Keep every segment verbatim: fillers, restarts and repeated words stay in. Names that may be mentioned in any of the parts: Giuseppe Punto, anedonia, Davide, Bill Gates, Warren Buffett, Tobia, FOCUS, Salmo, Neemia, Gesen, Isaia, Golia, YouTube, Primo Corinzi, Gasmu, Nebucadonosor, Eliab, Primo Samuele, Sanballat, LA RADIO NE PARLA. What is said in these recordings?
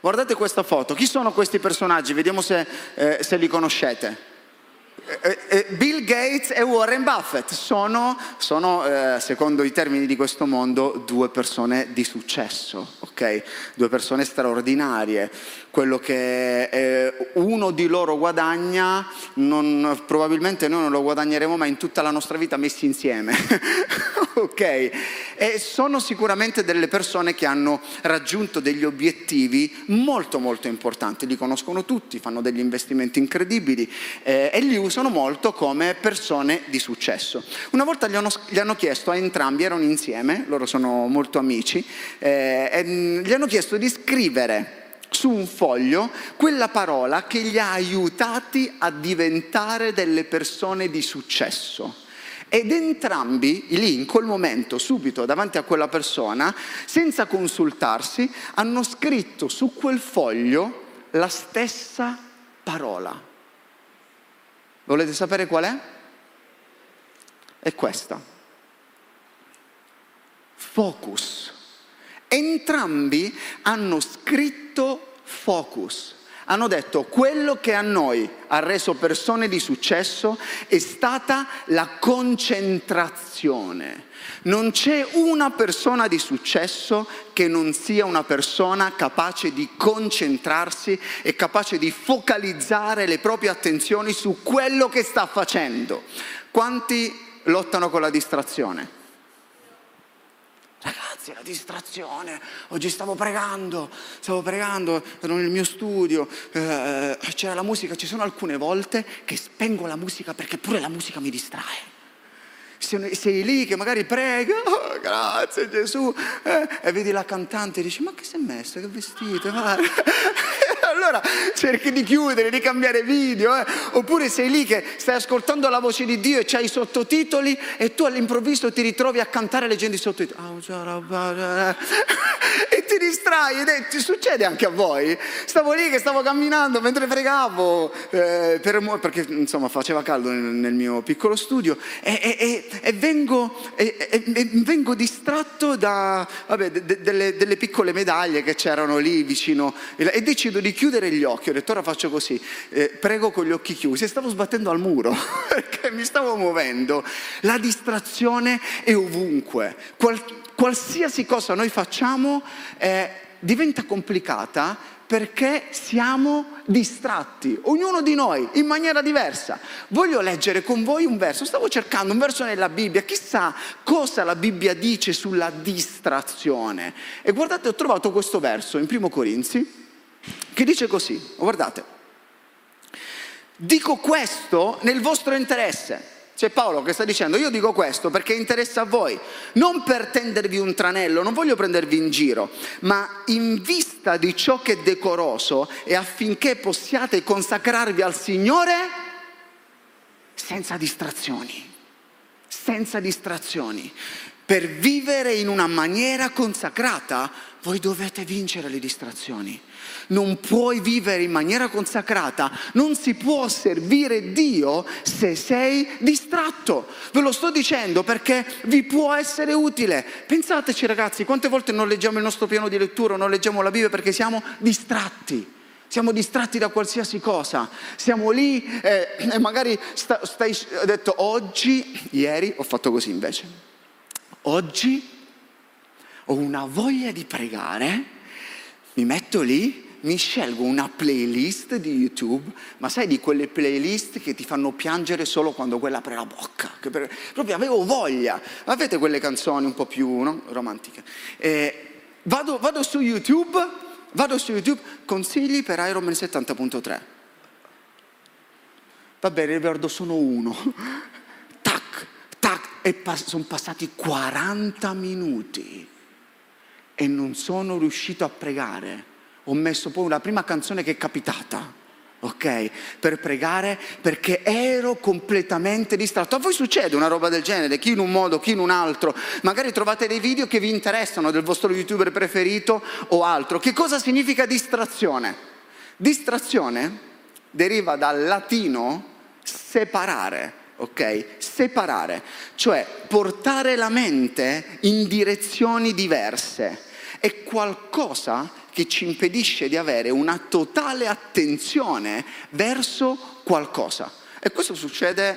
Guardate questa foto. Chi sono questi personaggi? Vediamo se, eh, se li conoscete. Bill Gates e Warren Buffett sono, sono eh, secondo i termini di questo mondo, due persone di successo, ok? Due persone straordinarie. Quello che eh, uno di loro guadagna, non, probabilmente noi non lo guadagneremo mai in tutta la nostra vita messi insieme, ok? E sono sicuramente delle persone che hanno raggiunto degli obiettivi molto molto importanti. Li conoscono tutti, fanno degli investimenti incredibili eh, e li usano molto come persone di successo. Una volta gli hanno, gli hanno chiesto a entrambi, erano insieme, loro sono molto amici, eh, e gli hanno chiesto di scrivere su un foglio quella parola che li ha aiutati a diventare delle persone di successo. Ed entrambi, lì, in quel momento, subito, davanti a quella persona, senza consultarsi, hanno scritto su quel foglio la stessa parola. Volete sapere qual è? È questa. Focus. Entrambi hanno scritto focus. Hanno detto: quello che a noi ha reso persone di successo è stata la concentrazione. Non c'è una persona di successo che non sia una persona capace di concentrarsi e capace di focalizzare le proprie attenzioni su quello che sta facendo. Quanti lottano con la distrazione? Ragazzi, la distrazione, oggi stavo pregando, stavo pregando, ero nel mio studio, eh, c'era la musica, ci sono alcune volte che spengo la musica perché pure la musica mi distrae. Sei lì che magari prega, oh, grazie Gesù, eh, e vedi la cantante e dici: ma che sei messa, che vestito, guarda. Allora cerchi di chiudere, di cambiare video, eh. Oppure sei lì che stai ascoltando la voce di Dio e c'hai i sottotitoli e tu all'improvviso ti ritrovi a cantare leggendo i sottotitoli e ti distrai. Ed è, ti succede anche a voi? Stavo lì che stavo camminando mentre pregavo, eh, per, perché insomma faceva caldo nel, nel mio piccolo studio, e, e, e E vengo, e, e, e vengo distratto da vabbè, de, de, delle, delle piccole medaglie che c'erano lì vicino, e, e decido di chiudere gli occhi. Ho detto: ora faccio così, eh, prego con gli occhi chiusi, e stavo sbattendo al muro perché mi stavo muovendo. La distrazione è ovunque. Qual, qualsiasi cosa noi facciamo eh, diventa complicata perché siamo distratti, ognuno di noi in maniera diversa. Voglio leggere con voi un verso, stavo cercando un verso nella Bibbia, chissà cosa la Bibbia dice sulla distrazione. E guardate, ho trovato questo verso in Primo Corinzi che dice così, guardate: dico questo nel vostro interesse. C'è Paolo che sta dicendo: io dico questo perché interessa a voi, non per tendervi un tranello, non voglio prendervi in giro, ma in vista di ciò che è decoroso e affinché possiate consacrarvi al Signore senza distrazioni, senza distrazioni. Per vivere in una maniera consacrata, voi dovete vincere le distrazioni. Non puoi vivere in maniera consacrata, non si può servire Dio se sei distratto. Ve lo sto dicendo perché vi può essere utile. Pensateci, ragazzi, quante volte non leggiamo il nostro piano di lettura, non leggiamo la Bibbia perché siamo distratti. Siamo distratti da qualsiasi cosa. Siamo lì eh, e magari sta, stai ho detto oggi, ieri ho fatto così invece. Oggi ho una voglia di pregare. Mi metto lì, mi scelgo una playlist di YouTube, ma sai di quelle playlist che ti fanno piangere solo quando quella apre la bocca? Che per... Proprio avevo voglia. Avete quelle canzoni un po' più, no? Romantiche. Eh, vado, vado su YouTube, vado su YouTube, consigli per Ironman settanta punto tre. Va bene, ricordo sono uno. Tac, tac, e pas- sono passati quaranta minuti. E non sono riuscito a pregare. Ho messo poi la prima canzone che è capitata, ok? Per pregare, perché ero completamente distratto. A voi succede una roba del genere, chi in un modo, chi in un altro. Magari trovate dei video che vi interessano del vostro youtuber preferito o altro. Che cosa significa distrazione? Distrazione deriva dal latino separare. Ok? Separare, cioè portare la mente in direzioni diverse. È qualcosa che ci impedisce di avere una totale attenzione verso qualcosa. E questo succede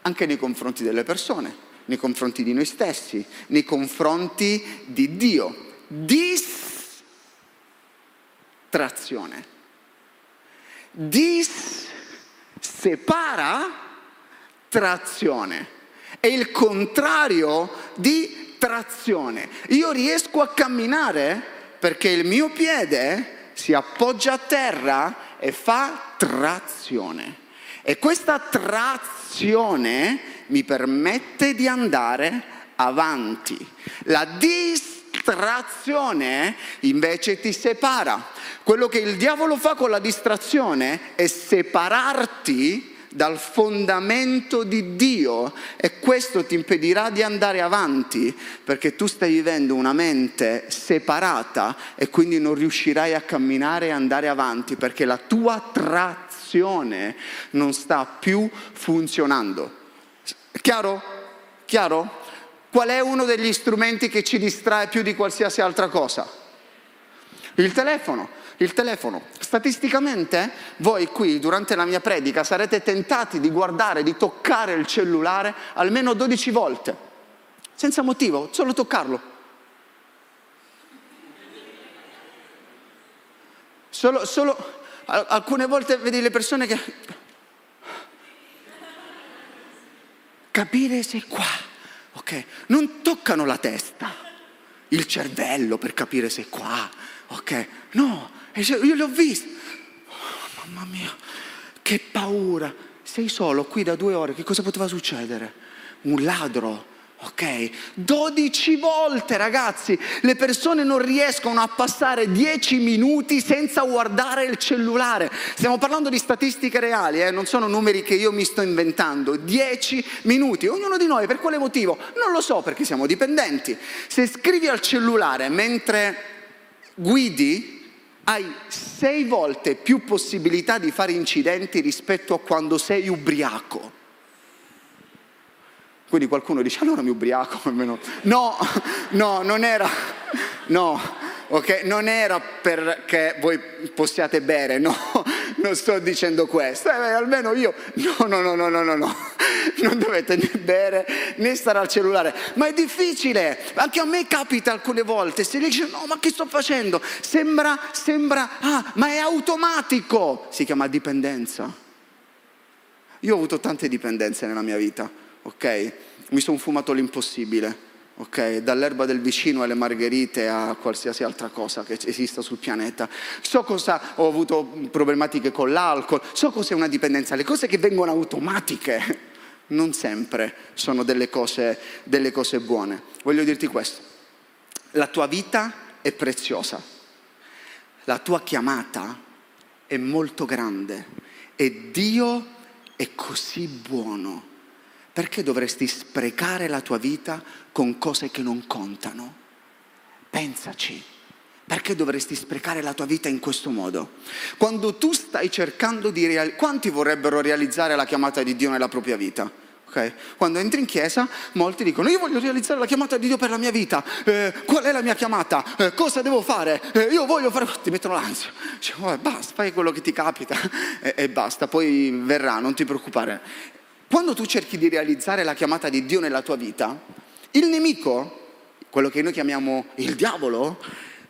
anche nei confronti delle persone, nei confronti di noi stessi, nei confronti di Dio. Distrazione. Dis separa trazione. È il contrario di trazione. Io riesco a camminare perché il mio piede si appoggia a terra e fa trazione. E questa trazione mi permette di andare avanti. La distrazione invece ti separa. Quello che il diavolo fa con la distrazione è separarti dal fondamento di Dio, e questo ti impedirà di andare avanti, perché tu stai vivendo una mente separata e quindi non riuscirai a camminare e andare avanti, perché la tua trazione non sta più funzionando. Chiaro? Chiaro? Qual è uno degli strumenti che ci distrae più di qualsiasi altra cosa? Il telefono. Il telefono. Statisticamente voi qui durante la mia predica sarete tentati di guardare, di toccare il cellulare almeno dodici volte, senza motivo, solo toccarlo. Solo, solo alcune volte vedi le persone che... Capire se qua, ok, non toccano la testa, il cervello per capire se qua, ok, no. Io l'ho visto, oh, mamma mia, che paura, sei solo qui da due ore, che cosa poteva succedere? Un ladro, ok? dodici volte ragazzi, le persone non riescono a passare dieci minuti senza guardare il cellulare. Stiamo parlando di statistiche reali, eh? Non sono numeri che io mi sto inventando, dieci minuti, ognuno di noi, per quale motivo? Non lo so, perché siamo dipendenti. Se scrivi al cellulare mentre guidi, hai sei volte più possibilità di fare incidenti rispetto a quando sei ubriaco. Quindi qualcuno dice, allora mi ubriaco almeno. No, no, non era, no, ok, non era perché voi possiate bere, no, non sto dicendo questo, eh, almeno io, no, no, no, no, no, no, no. Non dovete né bere né stare al cellulare, ma è difficile, anche a me capita alcune volte, se dice no ma che sto facendo, sembra, sembra, ah ma è automatico, si chiama dipendenza. Io ho avuto tante dipendenze nella mia vita, ok, mi sono fumato l'impossibile, ok, dall'erba del vicino alle margherite a qualsiasi altra cosa che esista sul pianeta. So cosa, ho avuto problematiche con l'alcol, so cos'è una dipendenza, le cose che vengono automatiche non sempre sono delle cose, delle cose buone. Voglio dirti questo, la tua vita è preziosa, la tua chiamata è molto grande e Dio è così buono. Perché dovresti sprecare la tua vita con cose che non contano? Pensaci. Perché dovresti sprecare la tua vita in questo modo? Quando tu stai cercando di realizzare... Quanti vorrebbero realizzare la chiamata di Dio nella propria vita? Okay? Quando entri in chiesa, molti dicono io voglio realizzare la chiamata di Dio per la mia vita. Eh, qual è la mia chiamata? Eh, cosa devo fare? Eh, io voglio fare... Ti mettono l'ansia. Dice, vabbè, basta, fai quello che ti capita e, e basta, poi verrà, non ti preoccupare. Quando tu cerchi di realizzare la chiamata di Dio nella tua vita, il nemico, quello che noi chiamiamo il diavolo,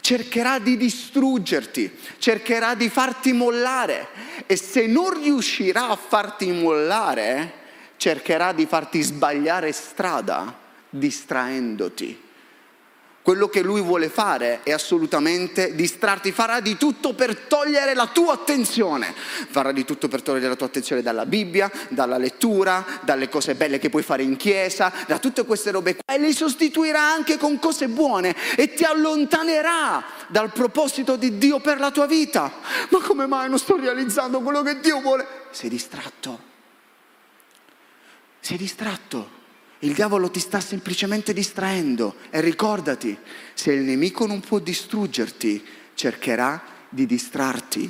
cercherà di distruggerti, cercherà di farti mollare, e se non riuscirà a farti mollare, cercherà di farti sbagliare strada, distraendoti. Quello che lui vuole fare è assolutamente distrarti, farà di tutto per togliere la tua attenzione, farà di tutto per togliere la tua attenzione dalla Bibbia, dalla lettura, dalle cose belle che puoi fare in chiesa, da tutte queste robe qua, e le sostituirà anche con cose buone e ti allontanerà dal proposito di Dio per la tua vita. Ma come mai non sto realizzando quello che Dio vuole? Sei distratto, sei distratto. Il diavolo ti sta semplicemente distraendo, e ricordati, se il nemico non può distruggerti, cercherà di distrarti.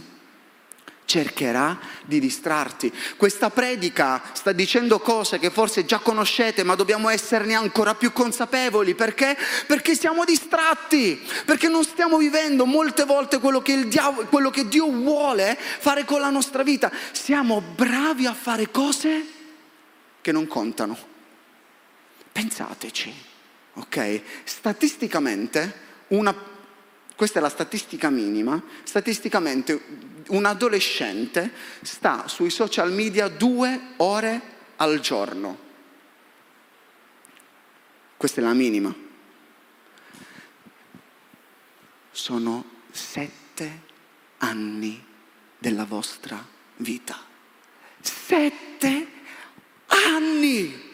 cercherà di distrarti. Questa predica sta dicendo cose che forse già conoscete, ma dobbiamo esserne ancora più consapevoli. Perché? Perché siamo distratti, perché non stiamo vivendo molte volte quello che, il diavolo, quello che Dio vuole fare con la nostra vita. Siamo bravi a fare cose che non contano. Pensateci, ok? Statisticamente, una, questa è la statistica minima, statisticamente un adolescente sta sui social media due ore al giorno. Questa è la minima. Sono sette anni della vostra vita. Sette anni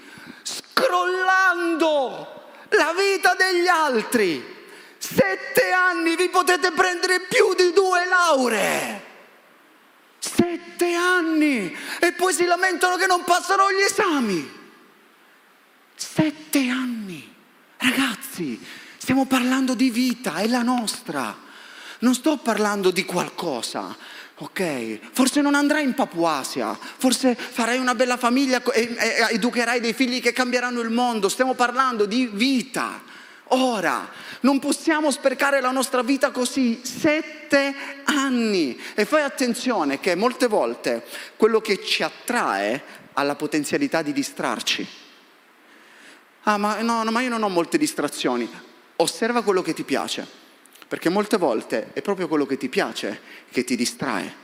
scrollando la vita degli altri. Sette anni, vi potete prendere più di due lauree. Sette anni e poi si lamentano che non passano gli esami. Sette anni. Ragazzi, stiamo parlando di vita, è la nostra. Non sto parlando di qualcosa, ok? Forse non andrai in Papua Asia, forse farai una bella famiglia e educherai dei figli che cambieranno il mondo. Stiamo parlando di vita. Ora, non possiamo sprecare la nostra vita così, sette anni. E fai attenzione che molte volte quello che ci attrae ha la potenzialità di distrarci. Ah, ma no, no, ma io non ho molte distrazioni. Osserva quello che ti piace, perché molte volte è proprio quello che ti piace che ti distrae.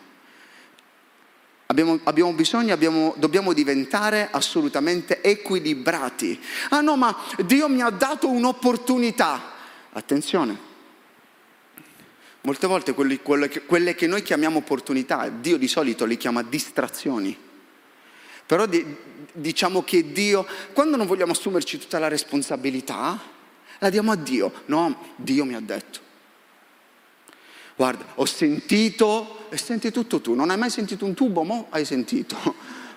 Abbiamo, abbiamo bisogno, abbiamo, dobbiamo diventare assolutamente equilibrati. Ah no, ma Dio mi ha dato un'opportunità. Attenzione, molte volte quelli, quelle, che, quelle che noi chiamiamo opportunità, Dio di solito li chiama distrazioni. Però di, diciamo che Dio, quando non vogliamo assumerci tutta la responsabilità, la diamo a Dio. No, Dio mi ha detto. Guarda, ho sentito, e senti tutto tu, non hai mai sentito un tubo, mo hai sentito,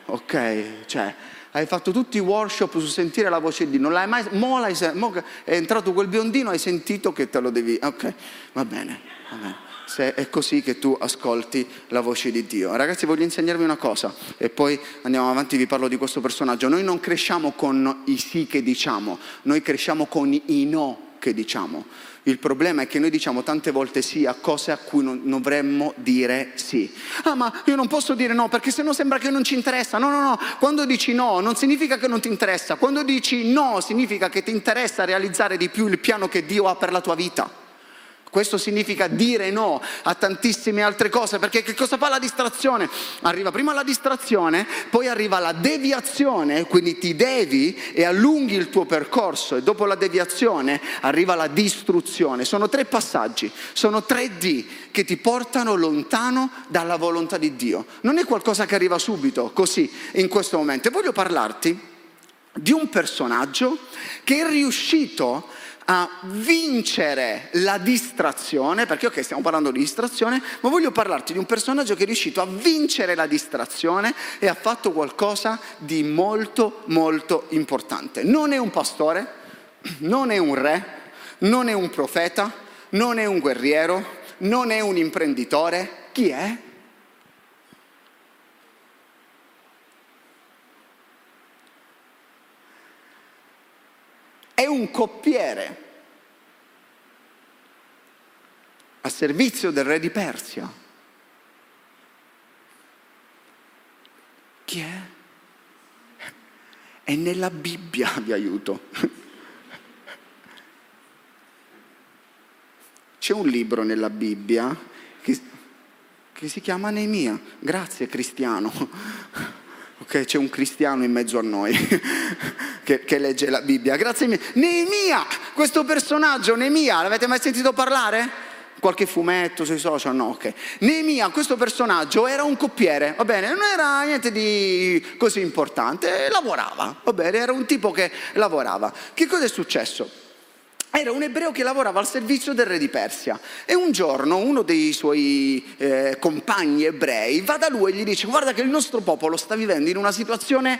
ok? Cioè, hai fatto tutti i workshop su sentire la voce di Dio, non l'hai mai, mo, l'hai, mo è entrato quel biondino, hai sentito che te lo devi, ok? Va bene, va bene, se è così che tu ascolti la voce di Dio. Ragazzi, voglio insegnarvi una cosa, e poi andiamo avanti, vi parlo di questo personaggio. Noi non cresciamo con i sì che diciamo, noi cresciamo con i no che diciamo. Il problema è che noi diciamo tante volte sì a cose a cui non dovremmo dire sì. Ah, ma io non posso dire no perché sennò sembra che non ci interessa. No, no, no. Quando dici no non significa che non ti interessa. Quando dici no significa che ti interessa realizzare di più il piano che Dio ha per la tua vita. Questo significa dire no a tantissime altre cose, perché che cosa fa la distrazione? Arriva prima la distrazione, poi arriva la deviazione, quindi ti devi e allunghi il tuo percorso, e dopo la deviazione arriva la distruzione. Sono tre passaggi, sono tre D che ti portano lontano dalla volontà di Dio. Non è qualcosa che arriva subito, così, in questo momento. E voglio parlarti di un personaggio che è riuscito a vincere la distrazione, perché ok, stiamo parlando di distrazione, ma voglio parlarti di un personaggio che è riuscito a vincere la distrazione e ha fatto qualcosa di molto molto importante. Non è un pastore, non è un re, non è un profeta, non è un guerriero, non è un imprenditore. Chi è? È un coppiere a servizio del re di Persia. Chi è? È nella Bibbia, vi aiuto. C'è un libro nella Bibbia che, che si chiama Neemia. Grazie, cristiano. Ok, c'è un cristiano in mezzo a noi che, che legge la Bibbia. Grazie mille. Neemia, questo personaggio, Neemia, l'avete mai sentito parlare? Qualche fumetto sui social? No, ok. Neemia, questo personaggio, era un coppiere, va bene, non era niente di così importante, lavorava, va bene, era un tipo che lavorava. Che cosa è successo? Era un ebreo che lavorava al servizio del re di Persia e un giorno uno dei suoi eh, compagni ebrei va da lui e gli dice: guarda che il nostro popolo sta vivendo in una situazione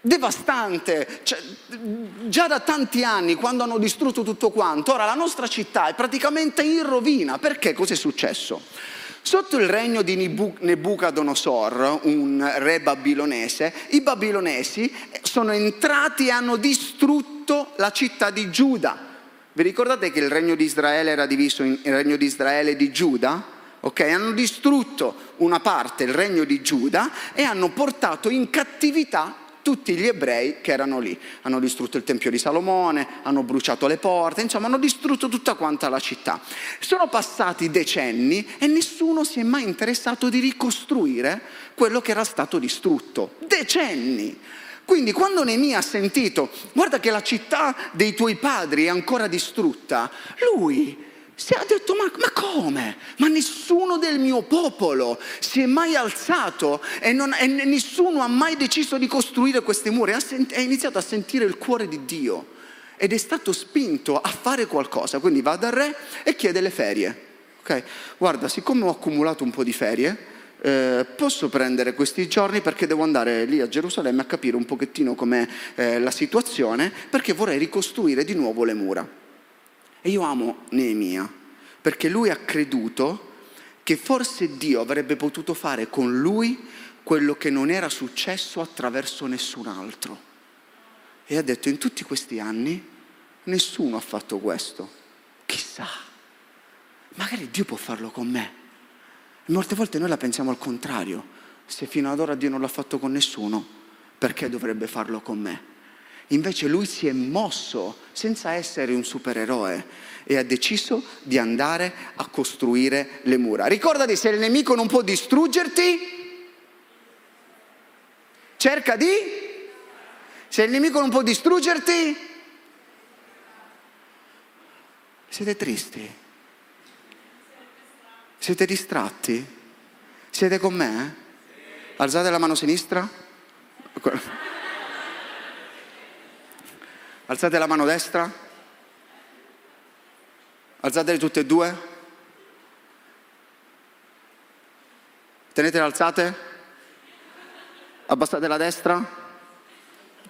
devastante, cioè, già da tanti anni, quando hanno distrutto tutto quanto, ora la nostra città è praticamente in rovina. Perché? Cos'è successo? Sotto il regno di Nebucadonosor, un re babilonese, i babilonesi sono entrati e hanno distrutto la città di Giuda. Vi ricordate che il regno di Israele era diviso in il regno di Israele e di Giuda? Ok, hanno distrutto una parte, il regno di Giuda, e hanno portato in cattività tutti gli ebrei che erano lì. Hanno distrutto il Tempio di Salomone, hanno bruciato le porte, insomma hanno distrutto tutta quanta la città. Sono passati decenni e nessuno si è mai interessato di ricostruire quello che era stato distrutto. Decenni! Quindi quando Neemia ha sentito, guarda che la città dei tuoi padri è ancora distrutta, lui si è detto, ma, ma come? Ma nessuno del mio popolo si è mai alzato e, non, e nessuno ha mai deciso di costruire questi muri. Ha sent- è iniziato a sentire il cuore di Dio ed è stato spinto a fare qualcosa. Quindi va dal re e chiede le ferie. Okay? Guarda, siccome ho accumulato un po' di ferie, Eh, posso prendere questi giorni perché devo andare lì a Gerusalemme a capire un pochettino com'è eh, la situazione, perché vorrei ricostruire di nuovo le mura. E io amo Neemia perché lui ha creduto che forse Dio avrebbe potuto fare con lui quello che non era successo attraverso nessun altro, e ha detto, in tutti questi anni nessuno ha fatto questo, chissà, magari Dio può farlo con me. Molte volte noi la pensiamo al contrario. Se fino ad ora Dio non l'ha fatto con nessuno, perché dovrebbe farlo con me? Invece lui si è mosso senza essere un supereroe e ha deciso di andare a costruire le mura. Ricordati, se il nemico non può distruggerti, cerca di... Se il nemico non può distruggerti... Siete tristi? Siete distratti? Siete con me? Alzate la mano sinistra. Alzate la mano destra. Alzatele tutte e due. Tenetele alzate. Abbassate la destra.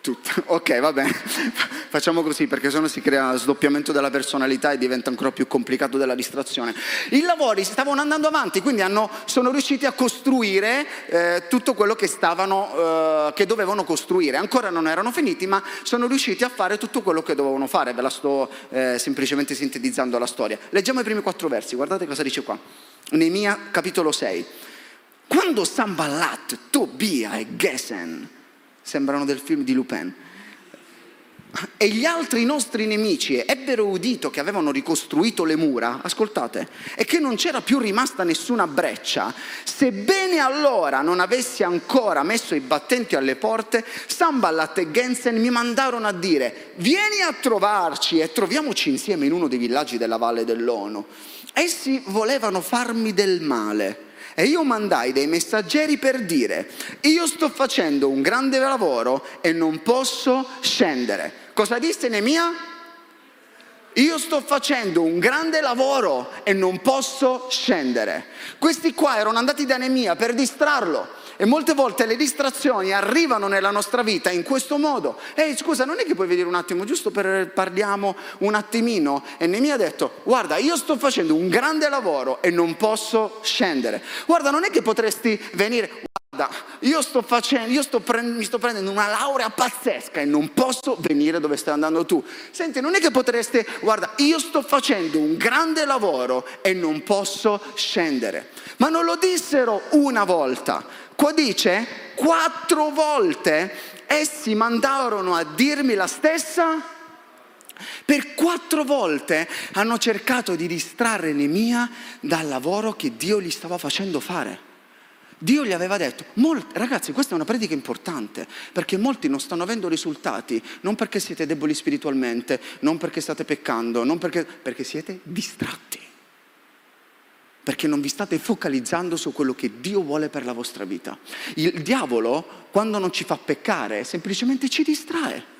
Tutte. Ok, va bene. Facciamo così, perché sennò si crea sdoppiamento della personalità e diventa ancora più complicato della distrazione. I lavori stavano andando avanti, quindi hanno, sono riusciti a costruire eh, tutto quello che, stavano, eh, che dovevano costruire. Ancora non erano finiti, ma sono riusciti a fare tutto quello che dovevano fare. Ve la sto eh, semplicemente sintetizzando la storia. Leggiamo i primi quattro versi, guardate cosa dice qua. Neemia capitolo sei. Quando Sanballat, Tobia e Gesen, sembrano del film di Lupin, e gli altri nostri nemici ebbero udito che avevano ricostruito le mura, ascoltate, e che non c'era più rimasta nessuna breccia, sebbene allora non avessi ancora messo i battenti alle porte, Sanballat e Gesen mi mandarono a dire, vieni a trovarci e troviamoci insieme in uno dei villaggi della valle dell'Ono. Essi volevano farmi del male. E io mandai dei messaggeri per dire, io sto facendo un grande lavoro e non posso scendere. Cosa disse Neemia? Io sto facendo un grande lavoro e non posso scendere. Questi qua erano andati da Neemia per distrarlo. E molte volte le distrazioni arrivano nella nostra vita in questo modo. Ehi, scusa, non è che puoi vedere un attimo, giusto per parliamo un attimino? E Neemia ha detto, guarda, io sto facendo un grande lavoro e non posso scendere. Guarda, non è che potresti venire... Io sto facendo, io sto pre- mi sto prendendo una laurea pazzesca e non posso venire dove stai andando tu. Senti, non è che potreste, guarda, io sto facendo un grande lavoro e non posso scendere. Ma non lo dissero una volta. Qua dice, quattro volte essi mandarono a dirmi la stessa. Per quattro volte hanno cercato di distrarre Neemia dal lavoro che Dio gli stava facendo fare. Dio gli aveva detto, molti, ragazzi, questa è una predica importante, perché molti non stanno avendo risultati, non perché siete deboli spiritualmente, non perché state peccando, non perché, perché siete distratti, perché non vi state focalizzando su quello che Dio vuole per la vostra vita. Il diavolo, quando non ci fa peccare, semplicemente ci distrae.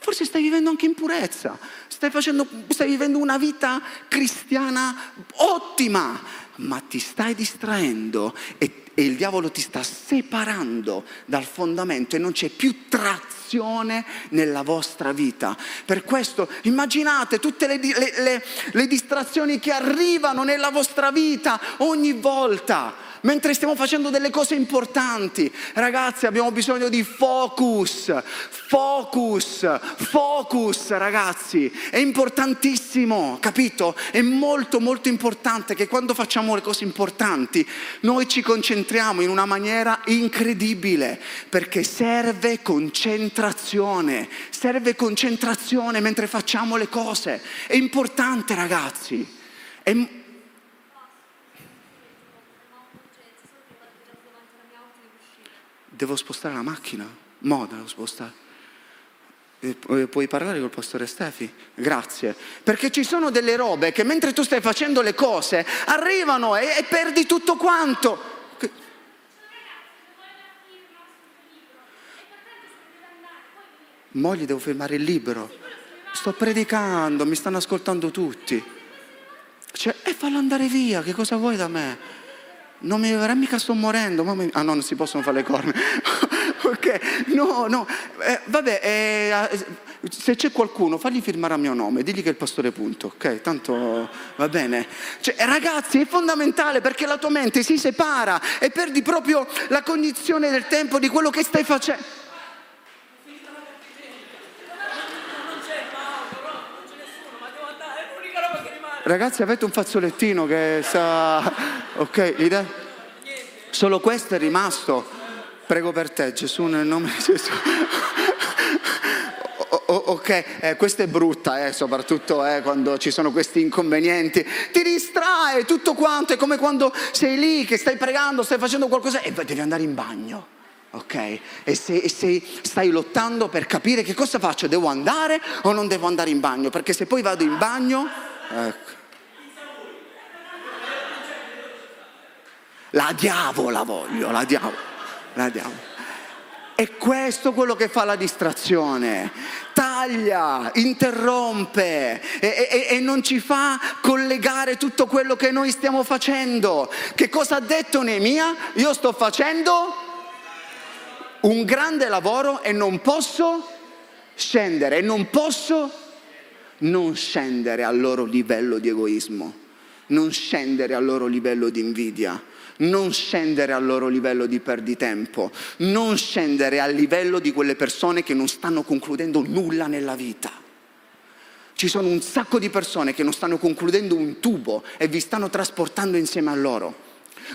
Forse stai vivendo anche in purezza, stai, facendo, stai vivendo una vita cristiana ottima, ma ti stai distraendo e, e il diavolo ti sta separando dal fondamento e non c'è più trazione nella vostra vita. Per questo immaginate tutte le, le, le, le distrazioni che arrivano nella vostra vita ogni volta, mentre stiamo facendo delle cose importanti. Ragazzi, abbiamo bisogno di focus, focus, focus, ragazzi. È importantissimo, capito? È molto, molto importante che quando facciamo le cose importanti noi ci concentriamo in una maniera incredibile, perché serve concentrazione, serve concentrazione mentre facciamo le cose. È importante, ragazzi. È Devo spostare la macchina? Mo, devo spostare. E puoi parlare col pastore Stefi? Grazie. Perché ci sono delle robe che mentre tu stai facendo le cose arrivano e, e perdi tutto quanto. Mo gli devo firmare il libro. Sto predicando, mi stanno ascoltando tutti. Cioè, e fallo andare via, che cosa vuoi da me? Non mi verrà mica, sto morendo. Mamma mia. Ah no, non si possono fare le corna. Ok, no, no. Eh, vabbè, eh, se c'è qualcuno, fagli firmare a mio nome, digli che è il pastore Punto, ok? Tanto va bene. Cioè, ragazzi, è fondamentale, perché la tua mente si separa e perdi proprio la cognizione del tempo di quello che stai facendo. Ragazzi, avete un fazzolettino che sa... Ok, l'idea? Solo questo è rimasto. Prego per te, Gesù, nel nome di Gesù. O, o, ok, eh, questa è brutta, eh, soprattutto eh, quando ci sono questi inconvenienti. Ti distrae tutto quanto, è come quando sei lì che stai pregando, stai facendo qualcosa e devi andare in bagno. Ok? E se, se stai lottando per capire che cosa faccio, devo andare o non devo andare in bagno? Perché se poi vado in bagno... Ecco. La diavola voglio, la diavola, la diavola. E questo è quello che fa la distrazione. Taglia, interrompe e, e, e non ci fa collegare tutto quello che noi stiamo facendo. Che cosa ha detto Neemia? Io sto facendo un grande lavoro e non posso scendere, e non posso non scendere al loro livello di egoismo, non scendere al loro livello di invidia, non scendere al loro livello di perditempo, non scendere al livello di quelle persone che non stanno concludendo nulla nella vita. Ci sono un sacco di persone che non stanno concludendo un tubo e vi stanno trasportando insieme a loro.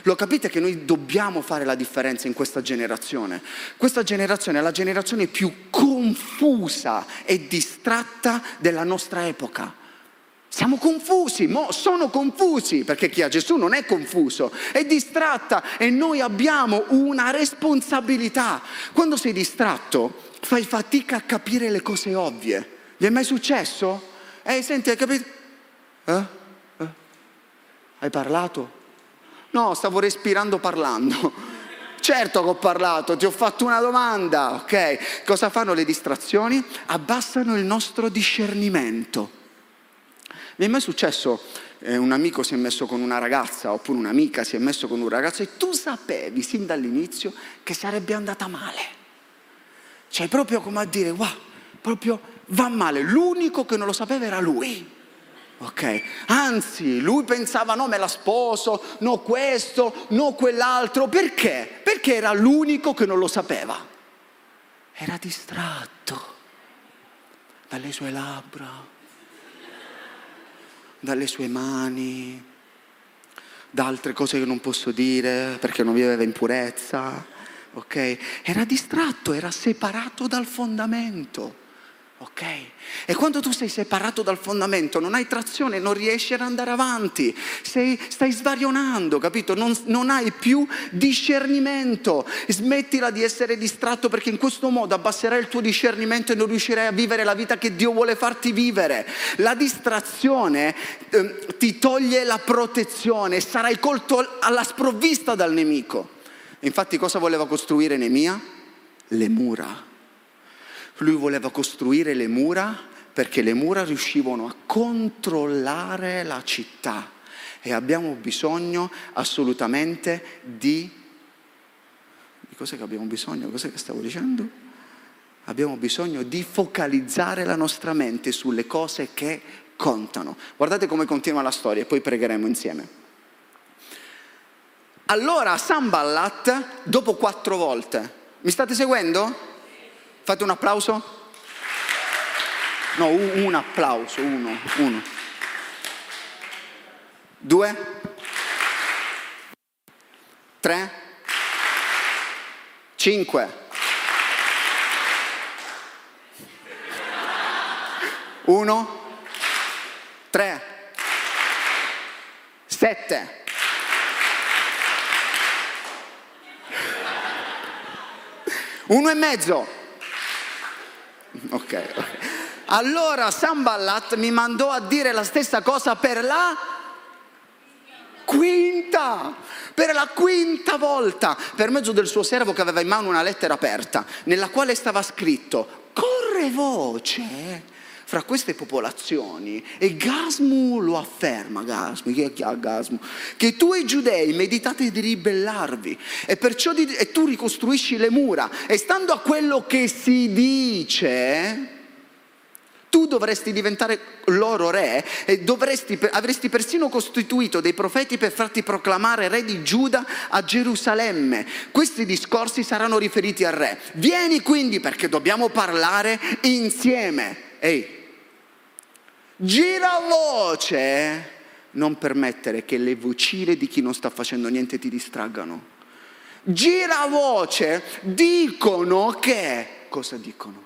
Lo capite che noi dobbiamo fare la differenza in questa generazione? Questa generazione è la generazione più confusa e distratta della nostra epoca. Siamo confusi, mo sono confusi, perché chi ha Gesù non è confuso, è distratta, e noi abbiamo una responsabilità. Quando sei distratto fai fatica a capire le cose ovvie. Vi è mai successo? Eh, senti, hai capito? Eh? Eh? Hai parlato? No, stavo respirando parlando. Certo che ho parlato, ti ho fatto una domanda, ok? Cosa fanno le distrazioni? Abbassano il nostro discernimento. Mi è mai successo, eh, un amico si è messo con una ragazza, oppure un'amica si è messo con un ragazzo e tu sapevi sin dall'inizio che sarebbe andata male. Cioè proprio come a dire, wow, proprio va male. L'unico che non lo sapeva era lui. Ok? Anzi, lui pensava, no, me la sposo, no questo, no quell'altro. Perché? Perché era l'unico che non lo sapeva. Era distratto dalle sue labbra, dalle sue mani, da altre cose che non posso dire perché non viveva in purezza, ok? Era distratto, era separato dal fondamento, ok? E quando tu sei separato dal fondamento non hai trazione, non riesci ad andare avanti, sei, stai svarionando, capito? Non, non hai più discernimento. Smettila di essere distratto, perché in questo modo abbasserai il tuo discernimento e non riuscirai a vivere la vita che Dio vuole farti vivere. La distrazione eh, ti toglie la protezione, sarai colto alla sprovvista dal nemico. Infatti cosa voleva costruire Neemia? Le mura. Lui voleva costruire le mura perché le mura riuscivano a controllare la città e abbiamo bisogno assolutamente di... di cosa che abbiamo bisogno? Cosa che stavo dicendo? Abbiamo bisogno di focalizzare la nostra mente sulle cose che contano. Guardate come continua la storia e poi pregheremo insieme. Allora Sanballat, dopo quattro volte, mi state seguendo? Fate un applauso? No, un, un applauso, uno, uno. Due. Tre. Cinque. Uno. Tre. Sette. Uno e mezzo. Ok, ok. Allora Sanballat mi mandò a dire la stessa cosa per la quinta, per la quinta volta, per mezzo del suo servo che aveva in mano una lettera aperta, nella quale stava scritto: corre voce fra queste popolazioni, e Gasmu lo afferma, Gasmu, chi è Gasmu? Che tu e i giudei meditate di ribellarvi, e perciò di, e tu ricostruisci le mura, e stando a quello che si dice... Tu dovresti diventare loro re e dovresti, avresti persino costituito dei profeti per farti proclamare re di Giuda a Gerusalemme. Questi discorsi saranno riferiti al re. Vieni quindi, perché dobbiamo parlare insieme. Ehi, gira voce, non permettere che le vocine di chi non sta facendo niente ti distraggano. Gira voce, dicono che... Cosa dicono?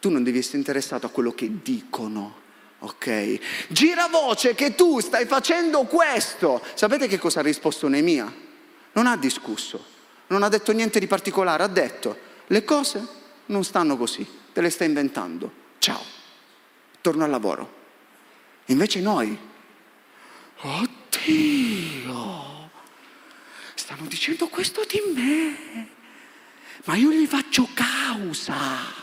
Tu non devi essere interessato a quello che dicono, ok? Gira voce che tu stai facendo questo. Sapete che cosa ha risposto Neemia? Non ha discusso, non ha detto niente di particolare, ha detto: le cose non stanno così, te le stai inventando, ciao, torno al lavoro. Invece noi, oddio, stanno dicendo questo di me, ma io gli faccio causa.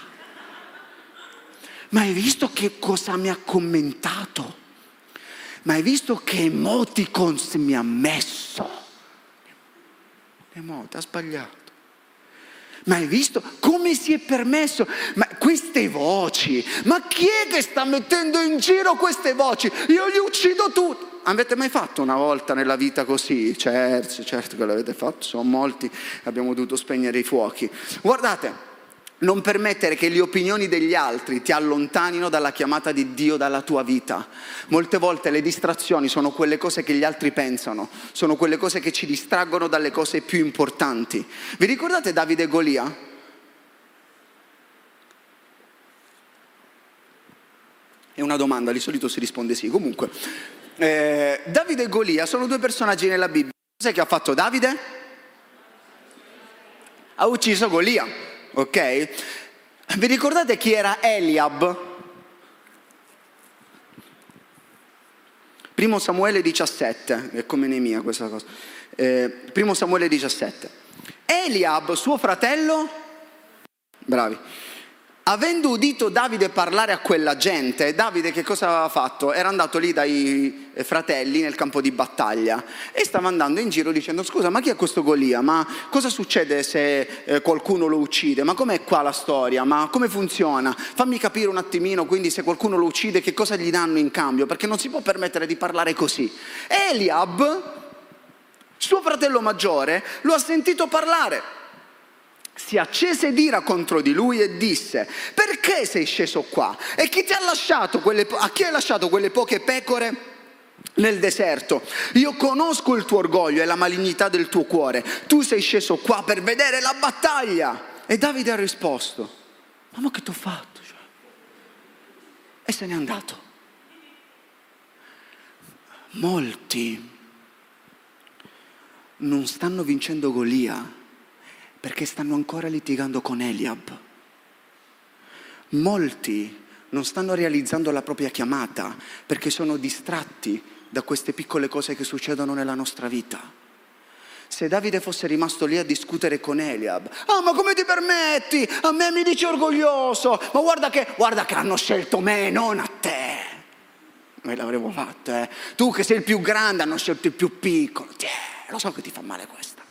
Ma hai visto che cosa mi ha commentato? Ma hai visto che emoticons mi ha messo? L'emot, ha sbagliato. Ma hai visto come si è permesso? Ma queste voci, ma chi è che sta mettendo in giro queste voci? Io li uccido tutti. Avete mai fatto una volta nella vita così? Certo, certo che l'avete fatto, sono molti, abbiamo dovuto spegnere i fuochi. Guardate. Non permettere che le opinioni degli altri ti allontanino dalla chiamata di Dio dalla tua vita. Molte volte le distrazioni sono quelle cose che gli altri pensano, sono quelle cose che ci distraggono dalle cose più importanti. Vi ricordate Davide e Golia? È una domanda, di solito si risponde sì. Comunque, eh, Davide e Golia sono due personaggi nella Bibbia. Cos'è che ha fatto Davide? Ha ucciso Golia. Ok? Vi ricordate chi era Eliab? Primo Samuele diciassette, è come Neemia questa cosa. Eh, Primo Samuele diciassette. Eliab, suo fratello, bravi, avendo udito Davide parlare a quella gente, Davide che cosa aveva fatto? Era andato lì dai fratelli nel campo di battaglia e stava andando in giro dicendo: scusa, ma chi è questo Golia? Ma cosa succede se eh, qualcuno lo uccide? Ma com'è qua la storia? Ma come funziona? Fammi capire un attimino, quindi, se qualcuno lo uccide che cosa gli danno in cambio? Perché non si può permettere di parlare così. Eliab, suo fratello maggiore, lo ha sentito parlare. Si accese d'ira contro di lui e disse: perché sei sceso qua? E chi ti ha lasciato quelle po- a chi hai lasciato quelle poche pecore nel deserto? Io conosco il tuo orgoglio e la malignità del tuo cuore. Tu sei sceso qua per vedere la battaglia. E Davide ha risposto: mamma, che t'ho fatto? E se n'è andato. Molti non stanno vincendo Golia perché stanno ancora litigando con Eliab. Molti non stanno realizzando la propria chiamata perché sono distratti da queste piccole cose che succedono nella nostra vita. Se Davide fosse rimasto lì a discutere con Eliab: ah, ma come ti permetti? A me mi dici orgoglioso, ma guarda che, guarda che hanno scelto me, non a te. noi l'avremmo fatto, eh. Tu che sei il più grande hanno scelto il più piccolo, yeah, lo so che ti fa male questa,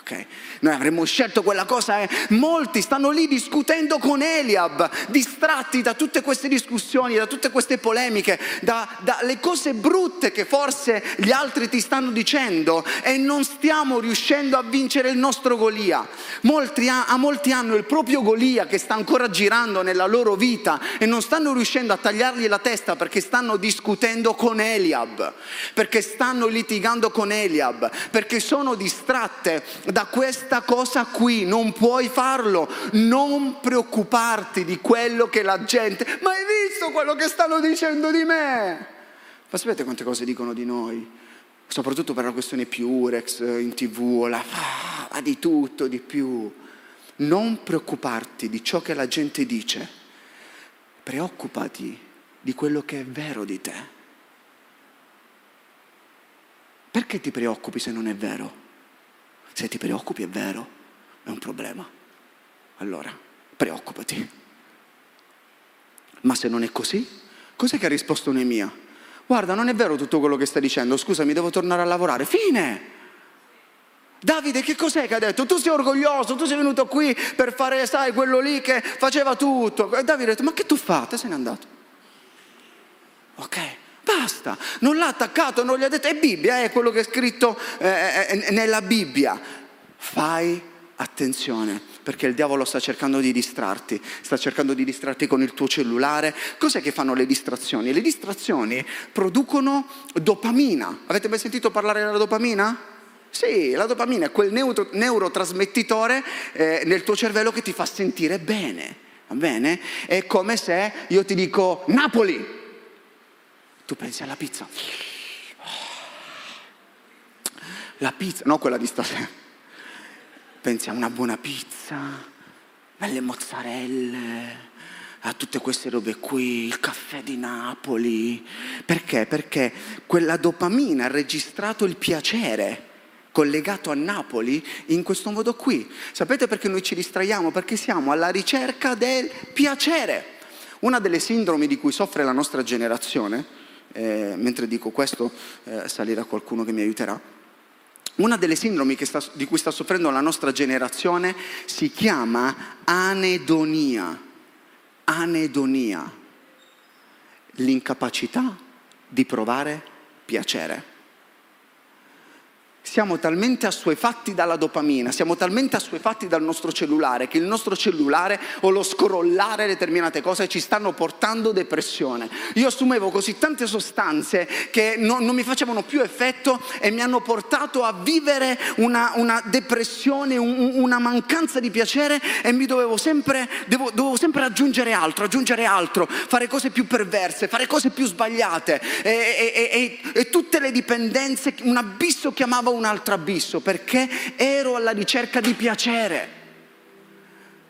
ok? Noi avremmo scelto quella cosa, eh. Molti stanno lì discutendo con Eliab, distratti da tutte queste discussioni, da tutte queste polemiche, da, dalle cose brutte che forse gli altri ti stanno dicendo, e non stiamo riuscendo a vincere il nostro Golia. Molti, a, a molti hanno il proprio Golia che sta ancora girando nella loro vita e non stanno riuscendo a tagliargli la testa perché stanno discutendo con Eliab, perché stanno litigando con Eliab, perché sono distratte da questa cosa qui. Non puoi farlo, non preoccuparti di quello che la gente... Ma hai visto quello che stanno dicendo di me? Ma sapete quante cose dicono di noi? Soprattutto per la questione Purex, in tv, la ah, di tutto, di più. Non preoccuparti di ciò che la gente dice, preoccupati di quello che è vero di te. Perché ti preoccupi se non è vero? Se ti preoccupi è vero, è un problema. Allora, preoccupati. Ma se non è così, cos'è che ha risposto Neemia? Guarda, non è vero tutto quello che sta dicendo, scusami, devo tornare a lavorare. Fine! Davide, che cos'è che ha detto? Tu sei orgoglioso, tu sei venuto qui per fare, sai, quello lì che faceva tutto. E Davide ha detto, ma che tu fate? Se n'è andato. Ok. Basta, non l'ha attaccato, non gli ha detto, è Bibbia, è quello che è scritto eh, nella Bibbia. Fai attenzione, perché il diavolo sta cercando di distrarti, sta cercando di distrarti con il tuo cellulare. Cos'è che fanno le distrazioni? Le distrazioni producono dopamina. Avete mai sentito parlare della dopamina? Sì, la dopamina è quel neutro, neurotrasmettitore eh, nel tuo cervello che ti fa sentire bene, va bene? È come se io ti dico Napoli. Tu pensi alla pizza. La pizza, no quella di stasera. Pensi a una buona pizza, belle mozzarelle, a tutte queste robe qui, il caffè di Napoli. Perché? Perché quella dopamina ha registrato il piacere collegato a Napoli in questo modo qui. Sapete perché noi ci distraiamo? Perché siamo alla ricerca del piacere. Una delle sindromi di cui soffre la nostra generazione, Eh, mentre dico questo eh, salirà qualcuno che mi aiuterà. Una delle sindromi che sta, di cui sta soffrendo la nostra generazione si chiama anedonia. Anedonia, l'incapacità di provare piacere. Siamo talmente assuefatti dalla dopamina, siamo talmente assuefatti dal nostro cellulare, che il nostro cellulare o lo scrollare determinate cose ci stanno portando depressione. Io assumevo così tante sostanze che non, non mi facevano più effetto e mi hanno portato a vivere una, una depressione, un, una mancanza di piacere, e mi dovevo sempre, devo, dovevo sempre aggiungere altro, aggiungere altro, fare cose più perverse, fare cose più sbagliate e, e, e, e tutte le dipendenze, un abisso chiamava un altro abisso, perché ero alla ricerca di piacere.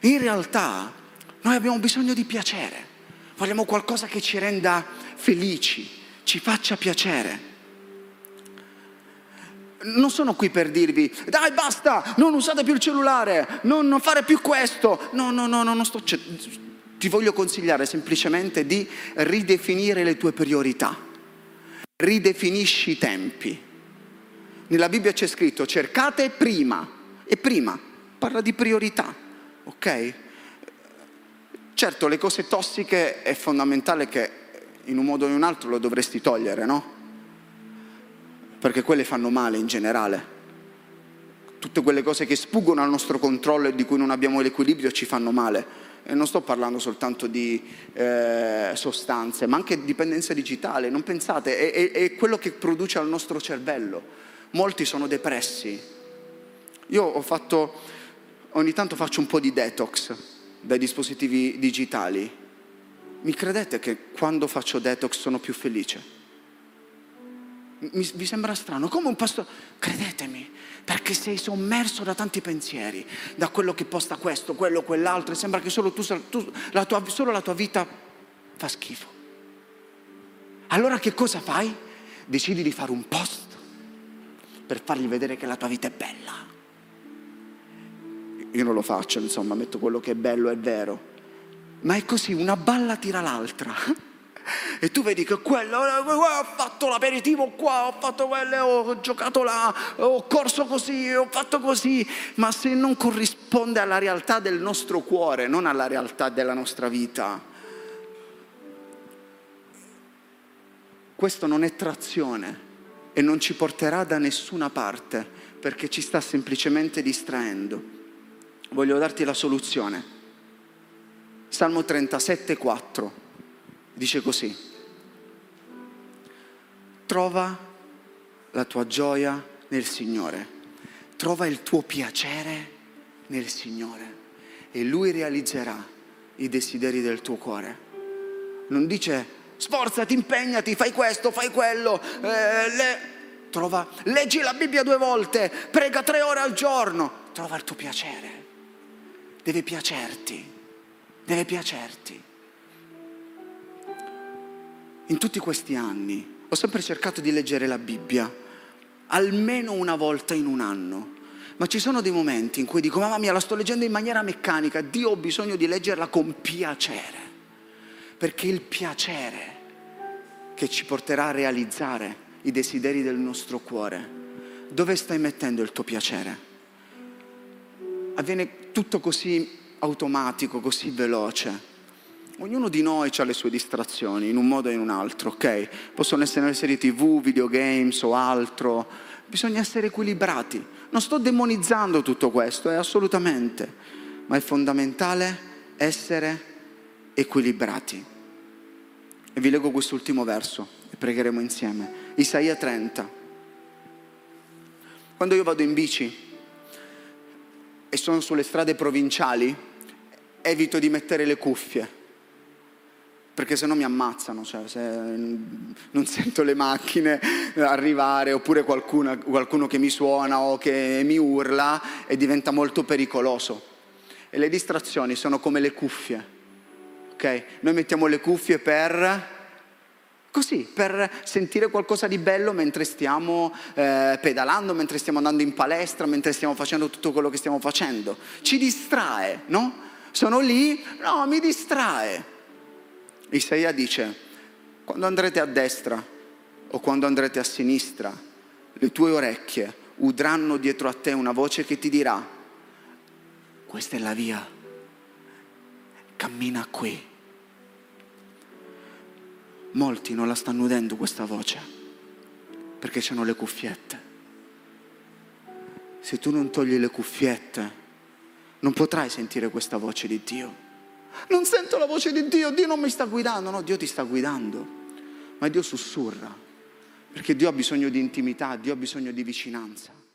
In realtà noi abbiamo bisogno di piacere, vogliamo qualcosa che ci renda felici, ci faccia piacere. Non sono qui per dirvi dai basta, non usate più il cellulare, non, non fare più questo, no no no no non sto c- ti voglio consigliare semplicemente di ridefinire le tue priorità. Ridefinisci i tempi. Nella Bibbia c'è scritto cercate prima, e prima parla di priorità, ok? Certo, le cose tossiche è fondamentale che in un modo o in un altro lo dovresti togliere, no? Perché quelle fanno male in generale. Tutte quelle cose che sfuggono al nostro controllo e di cui non abbiamo l'equilibrio ci fanno male. E non sto parlando soltanto di eh, sostanze, ma anche dipendenza digitale. Non pensate, è, è, è quello che produce al nostro cervello. Molti sono depressi. Io ho fatto, ogni tanto faccio un po' di detox dai dispositivi digitali. Mi credete che quando faccio detox sono più felice? Mi, vi sembra strano? Come un pastore? Credetemi, perché sei sommerso da tanti pensieri, da quello che posta questo, quello, quell'altro, e sembra che solo, tu, tu, la tua, solo la tua vita fa schifo. Allora che cosa fai? Decidi di fare un post per fargli vedere che la tua vita è bella. Io non lo faccio, insomma, metto quello che è bello, è vero. Ma è così, una balla tira l'altra. E tu vedi che quello, ho fatto l'aperitivo qua, ho fatto quello, ho giocato là, ho corso così, ho fatto così. Ma se non corrisponde alla realtà del nostro cuore, non alla realtà della nostra vita, questo non è trazione e non ci porterà da nessuna parte, perché ci sta semplicemente distraendo. Voglio darti la soluzione. Salmo trentasette quattro dice così: trova la tua gioia nel Signore, trova il tuo piacere nel Signore e Lui realizzerà i desideri del tuo cuore. Non dice sforzati, impegnati, fai questo, fai quello, eh, le... trova, leggi la Bibbia due volte, prega tre ore al giorno. Trova il tuo piacere, deve piacerti, deve piacerti. In tutti questi anni ho sempre cercato di leggere la Bibbia, almeno una volta in un anno, ma ci sono dei momenti in cui dico, mamma mia, la sto leggendo in maniera meccanica, Dio, ho bisogno di leggerla con piacere, perché il piacere che ci porterà a realizzare i desideri del nostro cuore. Dove stai mettendo il tuo piacere? Avviene tutto così automatico, così veloce. Ognuno di noi ha le sue distrazioni in un modo o in un altro, ok? Possono essere le serie tivù, videogames o altro. Bisogna essere equilibrati. Non sto demonizzando tutto questo, è assolutamente, ma è fondamentale essere equilibrati. E vi leggo quest'ultimo verso e pregheremo insieme. Isaia trenta. Quando io vado in bici e sono sulle strade provinciali, evito di mettere le cuffie, perché sennò mi ammazzano, cioè se non sento le macchine arrivare, oppure qualcuno, qualcuno che mi suona o che mi urla, e diventa molto pericoloso. E le distrazioni sono come le cuffie, ok? Noi mettiamo le cuffie per... così, per sentire qualcosa di bello mentre stiamo eh, pedalando, mentre stiamo andando in palestra, mentre stiamo facendo tutto quello che stiamo facendo. Ci distrae, no? Sono lì, no, mi distrae. Isaia dice, quando andrete a destra o quando andrete a sinistra, le tue orecchie udranno dietro a te una voce che ti dirà, questa è la via, cammina qui. Molti non la stanno udendo questa voce, perché c'hanno le cuffiette. Se tu non togli le cuffiette, non potrai sentire questa voce di Dio. Non sento la voce di Dio, Dio non mi sta guidando. No, Dio ti sta guidando, ma Dio sussurra, perché Dio ha bisogno di intimità, Dio ha bisogno di vicinanza.